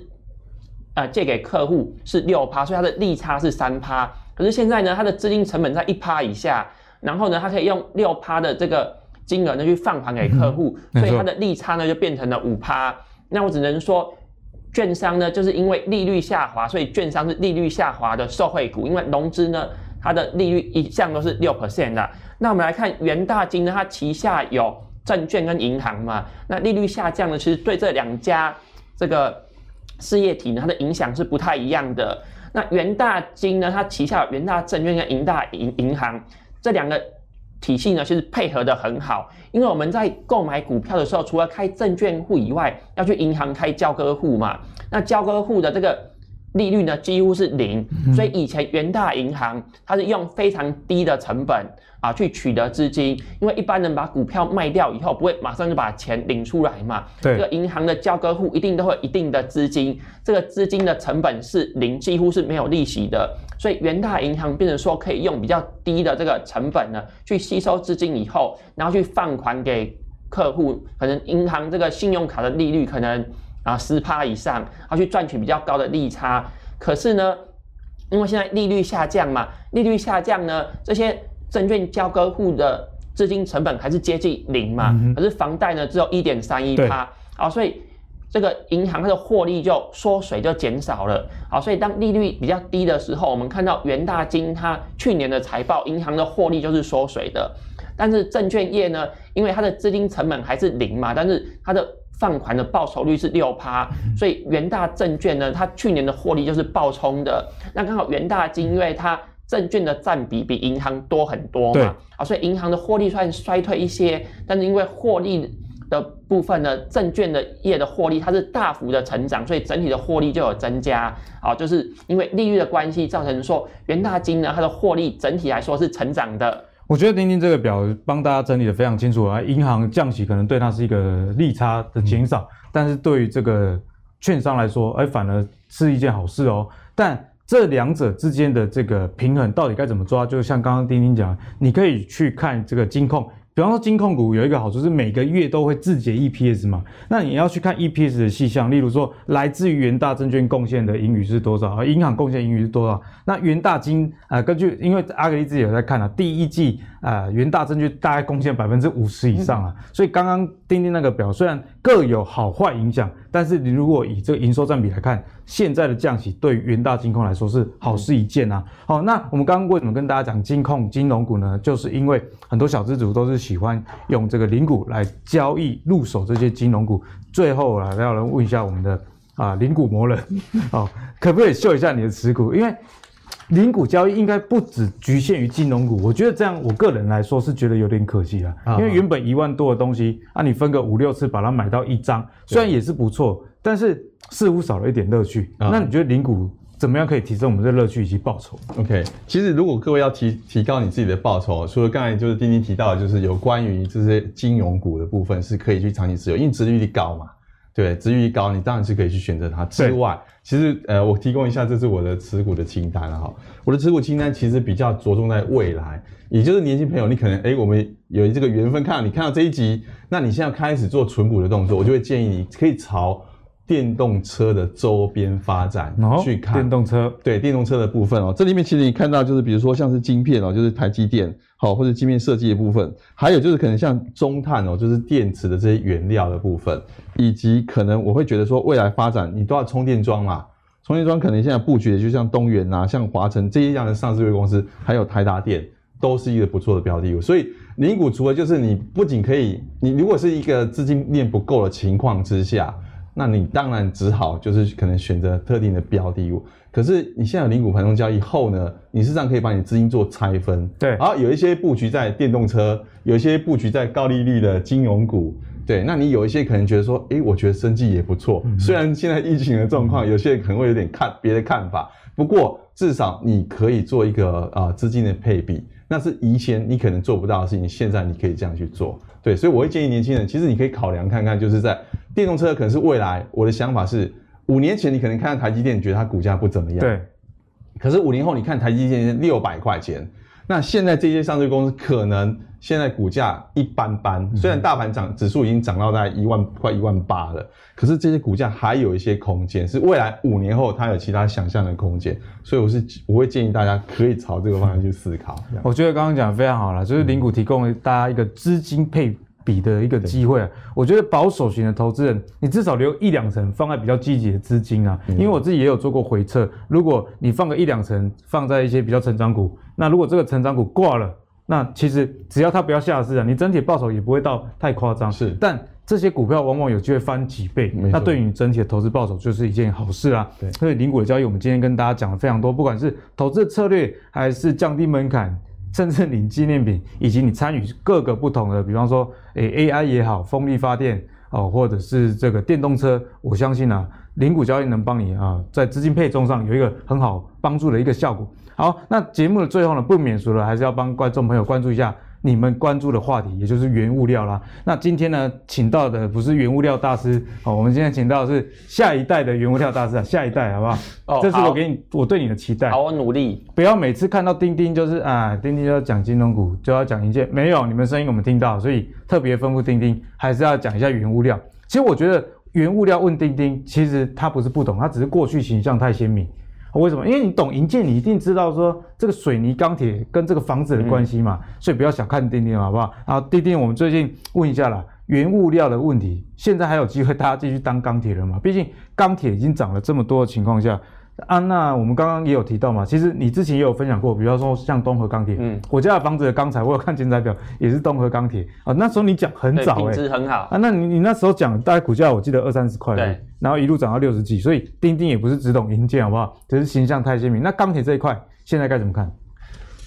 呃，借给客户是 百分之六， 所以它的利差是 百分之三。可是现在呢，它的资金成本在 百分之一 以下，然后呢，它可以用 百分之六 的这个。 金额呢去放盘给客户，嗯、所以它的利差呢就变成了 百分之五。那我只能说，券商呢就是因为利率下滑，所以券商是利率下滑的受惠股，因为融资呢它的利率一向都是 百分之六 的。那我们来看元大金呢，它旗下有证券跟银行嘛，那利率下降呢，其实对这两家这个事业体呢它的影响是不太一样的。那元大金呢，它旗下有元大证券跟银大银银行这两个。 体系呢，其实配合的很好，因为我们在购买股票的时候，除了开证券户以外，要去银行开交割户嘛。那交割户的这个利率呢，几乎是零，所以以前元大银行它是用非常低的成本啊去取得资金，因为一般人把股票卖掉以后，不会马上就把钱领出来嘛。对，这个银行的交割户一定都会有一定的资金，这个资金的成本是零，几乎是没有利息的。 所以元大银行变成说可以用比较低的这个成本呢，去吸收资金以后，然后去放款给客户。可能银行这个信用卡的利率可能啊百分之十以上，它去赚取比较高的利差。可是呢，因为现在利率下降嘛，利率下降呢，这些证券交割户的资金成本还是接近零嘛。嗯、可是房贷呢只有 百分之一点三一 啊，所以。 这个银行它的获利就缩水就减少了，好，所以当利率比较低的时候，我们看到元大金它去年的财报，银行的获利就是缩水的。但是证券业呢，因为它的资金成本还是零嘛，但是它的放款的报酬率是 百分之六， 所以元大证券呢，它去年的获利就是暴冲的。那刚好元大金，因为它证券的占比比银行多很多嘛，啊，所以银行的获利虽然衰退一些，但是因为获利。 的部分呢，证券的业的获利它是大幅的成长，所以整体的获利就有增加。好、哦，就是因为利率的关系，造成说元大金呢它的获利整体来说是成长的。我觉得丁丁这个表帮大家整理的非常清楚啊，银行降息可能对它是一个利差的减少，嗯、但是对于这个券商来说，哎，反而是一件好事哦。但 这两者之间的这个平衡到底该怎么抓？就像刚刚丁丁讲，你可以去看这个金控，比方说金控股有一个好处是每个月都会自结 E P S 嘛，那你要去看 E P S 的细项，例如说来自于元大证券贡献的盈余是多少，而银行贡献盈余是多少？那元大金啊、呃，根据因为阿格力自己有在看啊，第一季啊、呃、元大证券大概贡献 百分之五十 以上啊，所以刚刚丁丁那个表虽然各有好坏影响，但是你如果以这个营收占比来看。 现在的降息对于元大金控来说是好事一件啊。好、哦，那我们刚刚为什么跟大家讲金控、金融股呢？就是因为很多小资族都是喜欢用这个零股来交易入手这些金融股。最后啊，要来问一下我们的啊零股魔人，哦，可不可以秀一下你的持股？因为零股交易应该不只局限于金融股，我觉得这样我个人来说是觉得有点可惜啦。因为原本一万多的东西啊，你分个五六次把它买到一张，虽然也是不错。 但是似乎少了一点乐趣。嗯、那你觉得零股怎么样可以提升我们的乐趣以及报酬 ？OK， 其实如果各位要提提高你自己的报酬，除了刚才就是丁丁提到，就是有关于这些金融股的部分是可以去长期持有，因为殖利率高嘛，对，殖利率高，你当然是可以去选择它。之外，其实呃，我提供一下，这是我的持股的清单哈。我的持股清单其实比较着重在未来，也就是年轻朋友，你可能哎，我们有这个缘分看到你看到这一集，那你现在开始做存股的动作，我就会建议你可以朝。电动车的周边发展、哦、去看电动车，对电动车的部分哦，这里面其实你看到就是比如说像是晶片哦，就是台积电好、哦、或者晶片设计的部分，还有就是可能像中碳哦，就是电池的这些原料的部分，以及可能我会觉得说未来发展你都要充电桩嘛，充电桩可能现在布局就像东元啊、像华城这一样的上市公司，还有台达电都是一个不错的标的，所以零股除了就是你不仅可以，你如果是一个资金链不够的情况之下。那你当然只好就是可能选择特定的标的物，可是你现在有零股盘中交易后呢，你事实上可以把你资金做拆分，对，然后有一些布局在电动车，有一些布局在高利率的金融股，对，那你有一些可能觉得说，哎，我觉得生技也不错，嗯、虽然现在疫情的状况，有些人可能会有点看别的看法，不过至少你可以做一个啊、呃、资金的配比，那是以前你可能做不到的事情，现在你可以这样去做，对，所以我会建议年轻人，其实你可以考量看看，就是在。电动车可能是未来，我的想法是，五年前你可能看到台积电，觉得它股价不怎么样。对。可是五年后你看台积电六百块钱，那现在这些上市公司可能现在股价一般般，虽然大盘涨指数已经涨到大概一万快一万八了，可是这些股价还有一些空间，是未来五年后它有其他想象的空间，所以我是我会建议大家可以朝这个方向去思考。我觉得刚刚讲非常好了，就是零股提供大家一个资金配。比的一个机会、啊，我觉得保守型的投资人，你至少留一两成放在比较积极的资金啊，因为我自己也有做过回测，如果你放个一两成放在一些比较成长股，那如果这个成长股挂了，那其实只要它不要下市啊，你整体报酬也不会到太夸张。是，但这些股票往往有机会翻几倍，那对于你整体的投资报酬就是一件好事啊。对，所以零股的交易，我们今天跟大家讲了非常多，不管是投资的策略，还是降低门槛。甚至领纪念品，以及你参与各个不同的，比方说，诶 A I 也好，风力发电哦，或者是这个电动车，我相信啊，零股交易能帮你啊，在资金配重上有一个很好帮助的一个效果。好，那节目的最后呢，不免俗了，还是要帮观众朋友关注一下你们关注的话题，也就是原物料啦。那今天呢，请到的不是原物料大师哦，我们今天请到的是下一代的原物料大师啊，下一代好不好？哦，这是我给你我对你的期待。好，我努力，不要每次看到丁丁就是啊，丁丁就要讲金融股，就要讲一件没有，你们声音我们听到，所以特别吩咐丁丁还是要讲一下原物料。其实我觉得原物料问丁丁，其实他不是不懂，他只是过去形象太鲜明。为什么？因为你懂营建，你一定知道说这个水泥、钢铁跟这个房子的关系嘛，嗯、所以不要小看丁丁，好不好？然后丁丁，我们最近问一下啦，原物料的问题，现在还有机会大家继续当钢铁人嘛？毕竟钢铁已经涨了这么多的情况下，啊，那我们刚刚也有提到嘛，其实你之前也有分享过，比方说像东和钢铁，嗯，我家的房子的钢材，我有看检查表，也是东和钢铁啊。那时候你讲很早、欸，哎，品质很好啊。那你你那时候讲大概股价，我记得二三十块，对。然后一路涨到六十几，所以丁丁也不是只懂营建，好不好？只是形象太鲜明。那钢铁这一块现在该怎么看？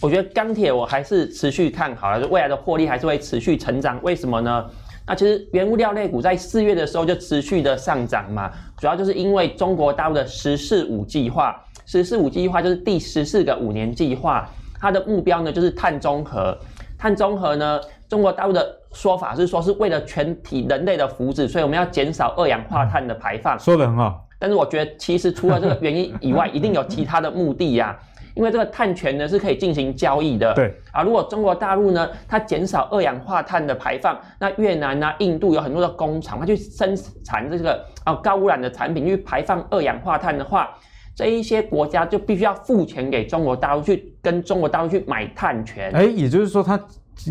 我觉得钢铁我还是持续看好了，就未来的获利还是会持续成长。为什么呢？那其实原物料类股在四月的时候就持续的上涨嘛，主要就是因为中国大陆的十四五计划，十四五计划就是第十四个五年计划，它的目标呢就是碳中和。碳中和呢，中国大陆的说法是说是为了全体人类的福祉，所以我们要减少二氧化碳的排放。说得很好，但是我觉得其实除了这个原因以外，一定有其他的目的呀、啊。因为这个碳权呢是可以进行交易的，对啊。如果中国大陆呢，它减少二氧化碳的排放，那越南啊、印度有很多的工厂，它去生产这个啊高污染的产品去排放二氧化碳的话，这一些国家就必须要付钱给中国大陆去跟中国大陆去买碳权。哎，也就是说，它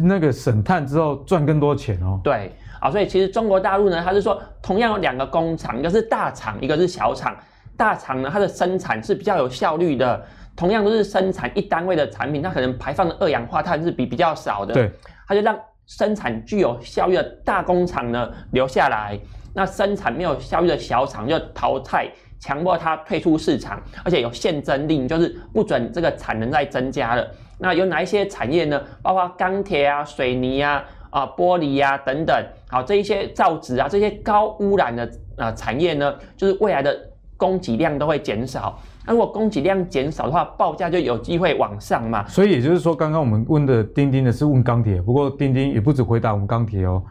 那个省碳之后赚更多钱哦。对啊，所以其实中国大陆呢，它是说同样有两个工厂，一个是大厂，一个是小厂。大厂呢，它的生产是比较有效率的。同样都是生产一单位的产品，它可能排放的二氧化碳是比比较少的，对，它就让生产具有效率的大工厂呢留下来，那生产没有效率的小厂就淘汰，强迫它退出市场，而且有限增令，就是不准这个产能再增加了。那有哪一些产业呢？包括钢铁啊、水泥啊、啊玻璃啊等等，好，这一些造纸啊这些高污染的啊、呃、产业呢，就是未来的供给量都会减少。那如果供给量减少的话，报价就有机会往上嘛。所以也就是说，刚刚我们问的丁丁的是问钢铁，不过丁丁也不只回答我们钢铁哦，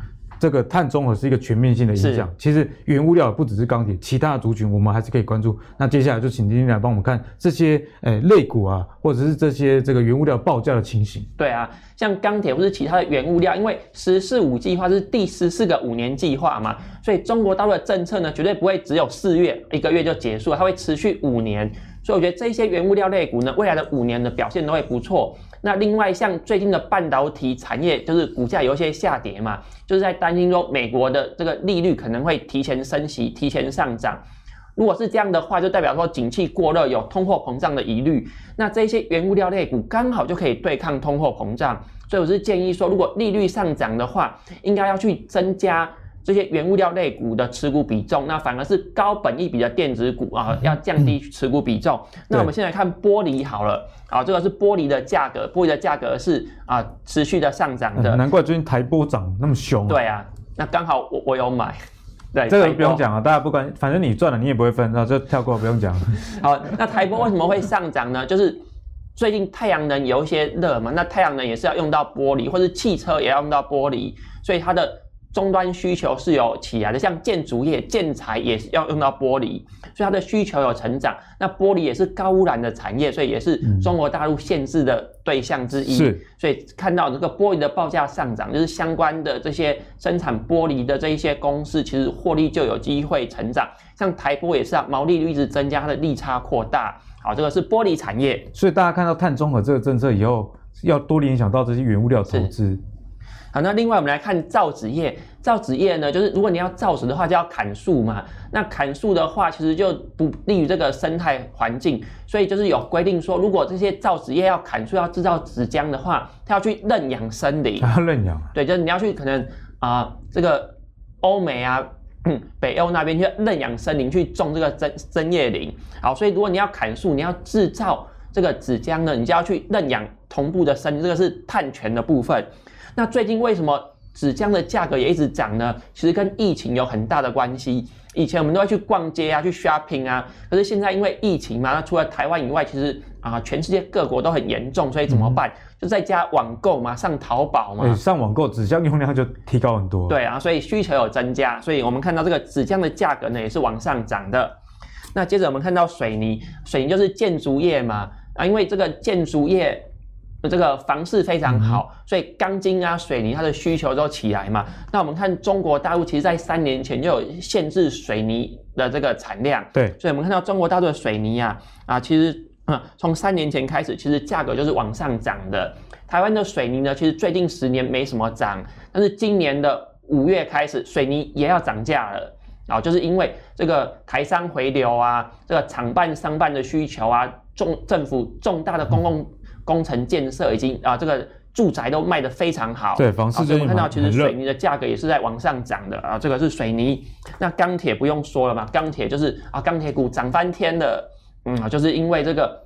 这个碳中和是一个全面性的影响。其实原物料也不只是钢铁，其他的族群我们还是可以关注。那接下来就请丁丁来帮我们看这些呃类股啊，或者是这些这个原物料报价的情形。对啊，像钢铁或是其他的原物料，因为十四五计划是第十四个五年计划嘛，所以中国大陆的政策呢，绝对不会只有四月一个月就结束，它会持续五年。所以我觉得这些原物料类股呢，未来的五年的表现都会不错。那另外像最近的半导体产业，就是股价有一些下跌嘛，就是在担心说美国的这个利率可能会提前升息、提前上涨。如果是这样的话，就代表说景气过热，有通货膨胀的疑虑。那这些原物料类股刚好就可以对抗通货膨胀。所以我是建议说，如果利率上涨的话，应该要去增加这些原物料类股的持股比重，那反而是高本益比的电子股啊，要降低持股比重。那我们先来看玻璃好了，啊，这个是玻璃的价格，玻璃的价格是啊持续的上涨的，嗯，难怪最近台玻涨那么凶，啊。对啊，那刚好我我有买。对，这个不用讲啊，大家不管，反正你赚了你也不会分，然后就跳过，不用讲。好，那台玻为什么会上涨呢？就是最近太阳能有一些热嘛，那太阳能也是要用到玻璃，或是汽车也要用到玻璃，所以它的终端需求是有起来的，像建筑业、建材也是要用到玻璃，所以它的需求有成长。那玻璃也是高污染的产业，所以也是中国大陆限制的对象之一。嗯，所以看到这个玻璃的报价上涨，就是相关的这些生产玻璃的这一些公司，其实获利就有机会成长。像台玻也是啊，毛利率一直增加，它的利差扩大。好，这个是玻璃产业。所以大家看到碳中和这个政策以后，要多联想到这些原物料投资。好，那另外我们来看造纸业。造纸业呢，就是如果你要造纸的话，就要砍树嘛。那砍树的话，其实就不利于这个生态环境，所以就是有规定说，如果这些造纸业要砍树要制造纸浆的话，它要去认养森林。啊，认养？对，就是你要去可能啊、呃，这个欧美啊。嗯，北欧那边去认养森林去种这个针针叶林。好，所以如果你要砍树，你要制造这个纸浆呢，你就要去认养同步的森林，这个是碳权的部分。那最近为什么纸浆的价格也一直涨呢？其实跟疫情有很大的关系。以前我们都会去逛街啊，去 shopping 啊，可是现在因为疫情嘛，那除了台湾以外，其实啊、呃，全世界各国都很严重，所以怎么办？嗯，就在家网购嘛，上淘宝嘛。欸，上网购纸浆用量就提高很多。对啊，所以需求有增加，所以我们看到这个纸浆的价格呢也是往上涨的。那接着我们看到水泥，水泥就是建筑业嘛，啊，因为这个建筑业。这个房市非常好，所以钢筋啊、水泥它的需求都起来嘛。那我们看中国大陆，其实在三年前就有限制水泥的这个产量，对，所以我们看到中国大陆的水泥啊，啊，其实嗯，从三年前开始，其实价格就是往上涨的。台湾的水泥呢，其实最近十年没什么涨，但是今年的五月开始，水泥也要涨价了。啊，就是因为这个台商回流啊，这个厂办、商办的需求啊，重政府重大的公共工程建设已经啊，这个住宅都卖得非常好。对，房市最近，啊，我们看到其实水泥的价格也是在往上涨的啊。这个是水泥，那钢铁不用说了嘛，钢铁就是啊，钢铁股涨翻天了。嗯，啊，就是因为这个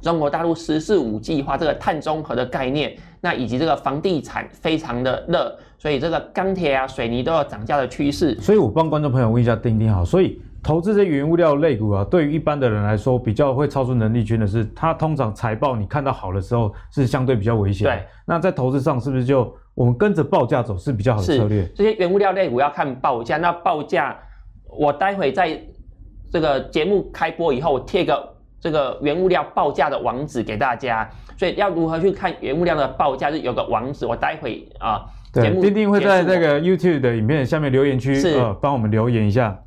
中国大陆十四五计划这个碳中和的概念，那以及这个房地产非常的热，所以这个钢铁啊、水泥都有涨价的趋势。所以我帮观众朋友问一下丁丁好，所以投资这些原物料类股啊，对于一般的人来说，比较会超出能力圈的是，它通常财报你看到好的时候是相对比较危险。对，那在投资上是不是就我们跟着报价走是比较好的策略？这些原物料类股要看报价，那报价我待会在这个节目开播以后，我贴个这个原物料报价的网址给大家。所以要如何去看原物料的报价，就有个网址，我待会啊，呃、对，丁丁会在那个 YouTube 的影片下面留言区呃帮我们留言一下。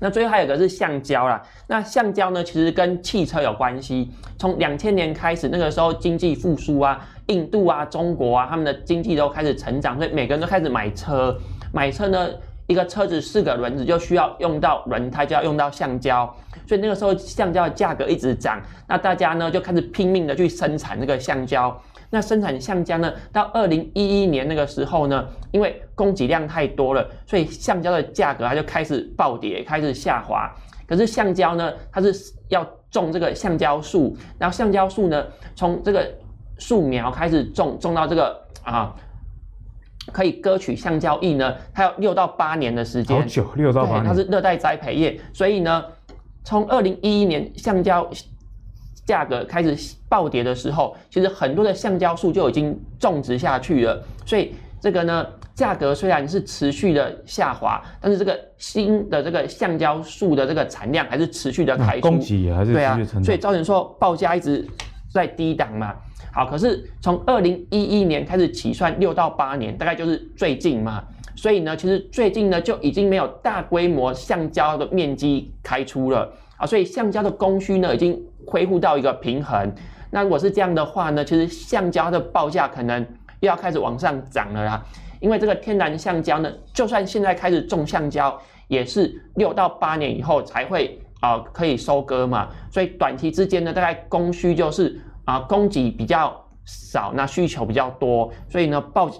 那最后还有一个是橡胶啦，那橡胶呢，其实跟汽车有关系。从两千年开始，那个时候经济复苏啊，印度啊、中国啊，他们的经济都开始成长，所以每个人都开始买车。买车呢，一个车子四个轮子就需要用到轮胎，就要用到橡胶，所以那个时候橡胶的价格一直涨。那大家呢就开始拼命的去生产这个橡胶。那生产橡胶呢，到二零一一年那个时候呢，因为供给量太多了，所以橡胶的价格它就开始暴跌，开始下滑。可是橡胶呢，它是要种这个橡胶树，然后橡胶树呢，从这个树苗开始种，种到这个啊，可以割取橡胶液呢，它要六到八年的时间。好久，六到八年。它是热带栽培业，所以呢，从二零一一年橡胶价格开始暴跌的时候，其实很多的橡胶树就已经种植下去了，所以这个呢，价格虽然是持续的下滑，但是这个新的这个橡胶树的这个产量还是持续的开出，供给也还是持续成长，所以造成说报价一直在低档嘛。好，可是从二零一一年开始起算六到八年，大概就是最近嘛。所以呢，其实最近呢就已经没有大规模橡胶的面积开出了啊，所以橡胶的供需呢已经恢复到一个平衡。那如果是这样的话呢，其实橡胶的报价可能又要开始往上涨了啦。因为这个天然橡胶呢，就算现在开始种橡胶，也是六到八年以后才会啊、呃、可以收割嘛。所以短期之间呢，大概供需就是啊、呃、供给比较少，那需求比较多，所以呢报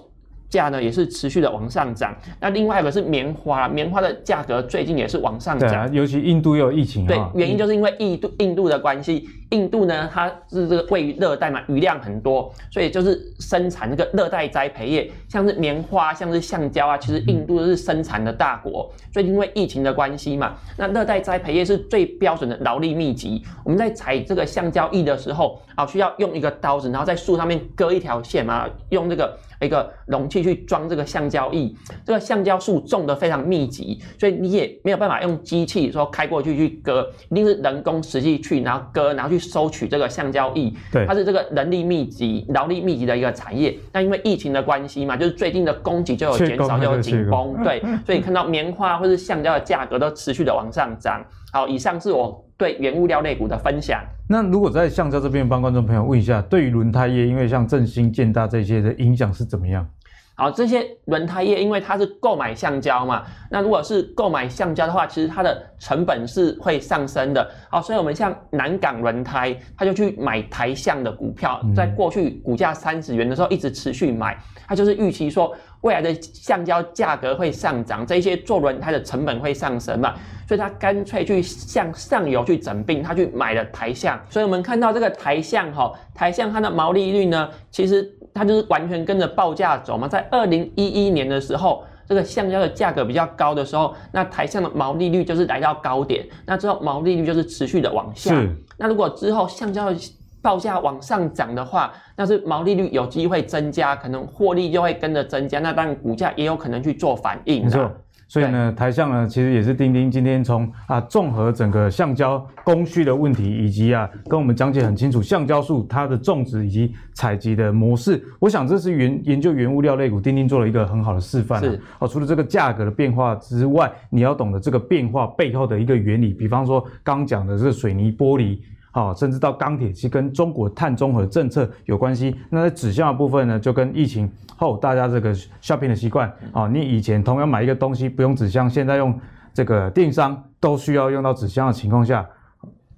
价呢也是持续的往上涨。那另外一个是棉花，棉花的价格最近也是往上涨、啊，尤其印度又有疫情。对，原因就是因为印度印度的关系，印度呢它是这个位于热带嘛，雨量很多，所以就是生产这个热带栽培业，像是棉花、像是橡胶啊，其实印度是生产的大国。所以因为疫情的关系嘛，那热带栽培业是最标准的劳力密集。我们在采这个橡胶叶的时候啊，需要用一个刀子，然后在树上面割一条线嘛，用这个一个容器去装这个橡胶液，这个橡胶树种的非常密集，所以你也没有办法用机器说开过去去割，一定是人工实际去然后割，然后去收取这个橡胶液。对，它是这个人力密集、劳力密集的一个产业。那因为疫情的关系嘛，就是最近的供给就有减少，就有紧绷，对，所以你看到棉花或是橡胶的价格都持续的往上涨。好，以上是我对原物料类股的分享。那如果在橡胶这边帮观众朋友问一下，对于轮胎业，因为像振兴、建大这些的影响是怎么样？好，这些轮胎业因为它是购买橡胶嘛，那如果是购买橡胶的话，其实它的成本是会上升的。好，所以我们像南港轮胎，它就去买台橡的股票，在过去股价三十元的时候一直持续买，它就是预期说未来的橡胶价格会上涨，这些做轮胎的成本会上升嘛，所以它干脆去向上游去整并，它去买了台橡。所以我们看到这个台橡哈，台橡它的毛利率呢，其实它就是完全跟着报价走嘛。在二零一一年的时候，这个橡胶的价格比较高的时候，那台橡的毛利率就是来到高点，那之后毛利率就是持续的往下。那如果之后橡胶的报价往上涨的话，那是毛利率有机会增加，可能获利就会跟着增加，那当然股价也有可能去做反应。没错，所以呢，台橡呢其实也是丁丁今天从啊综合整个橡胶供需的问题，以及啊跟我们讲解很清楚橡胶树它的种植以及采集的模式，我想这是原研究原物料类股丁丁做了一个很好的示范、啊。哦，除了这个价格的变化之外，你要懂得这个变化背后的一个原理，比方说刚讲的这个水泥、玻璃。好，甚至到钢铁，其实跟中国碳中和政策有关系。那在指向的部分呢，就跟疫情后大家这个 shopping 的习惯，哦，你以前同样买一个东西不用指向，现在用这个电商都需要用到指向的情况下，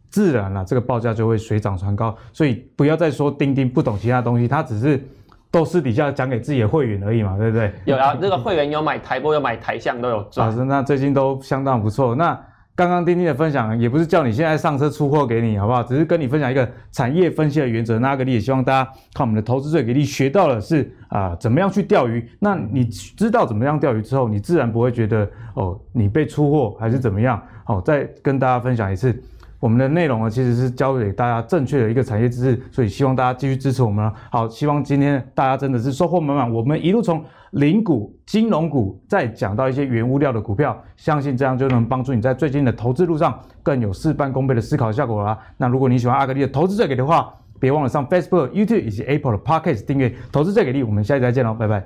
自然啦、啊，这个报价就会水涨船高。所以不要再说丁丁不懂其他东西，他只是都私底下讲给自己的会员而已嘛，对不对？有啊，这个会员有买台玻，有买台橡，都有赚、啊。那最近都相当不错。那刚刚丁丁的分享也不是叫你现在上车出货给你，好不好？只是跟你分享一个产业分析的原则。那个你也希望大家看我们的投资最给力学到的是啊、呃，怎么样去钓鱼。那你知道怎么样钓鱼之后，你自然不会觉得哦，你被出货还是怎么样。哦，再跟大家分享一次，我们的内容呢其实是教给大家正确的一个产业知识，所以希望大家继续支持我们。好，希望今天大家真的是收获满满。我们一路从零股、金融股，再讲到一些原物料的股票，相信这样就能帮助你在最近的投资路上更有事半功倍的思考效果啦。那如果你喜欢阿格力的投资最给力的话，别忘了上 Facebook、YouTube 以及 Apple 的 Podcast 订阅投资最给力。我们下期再见喽，拜拜。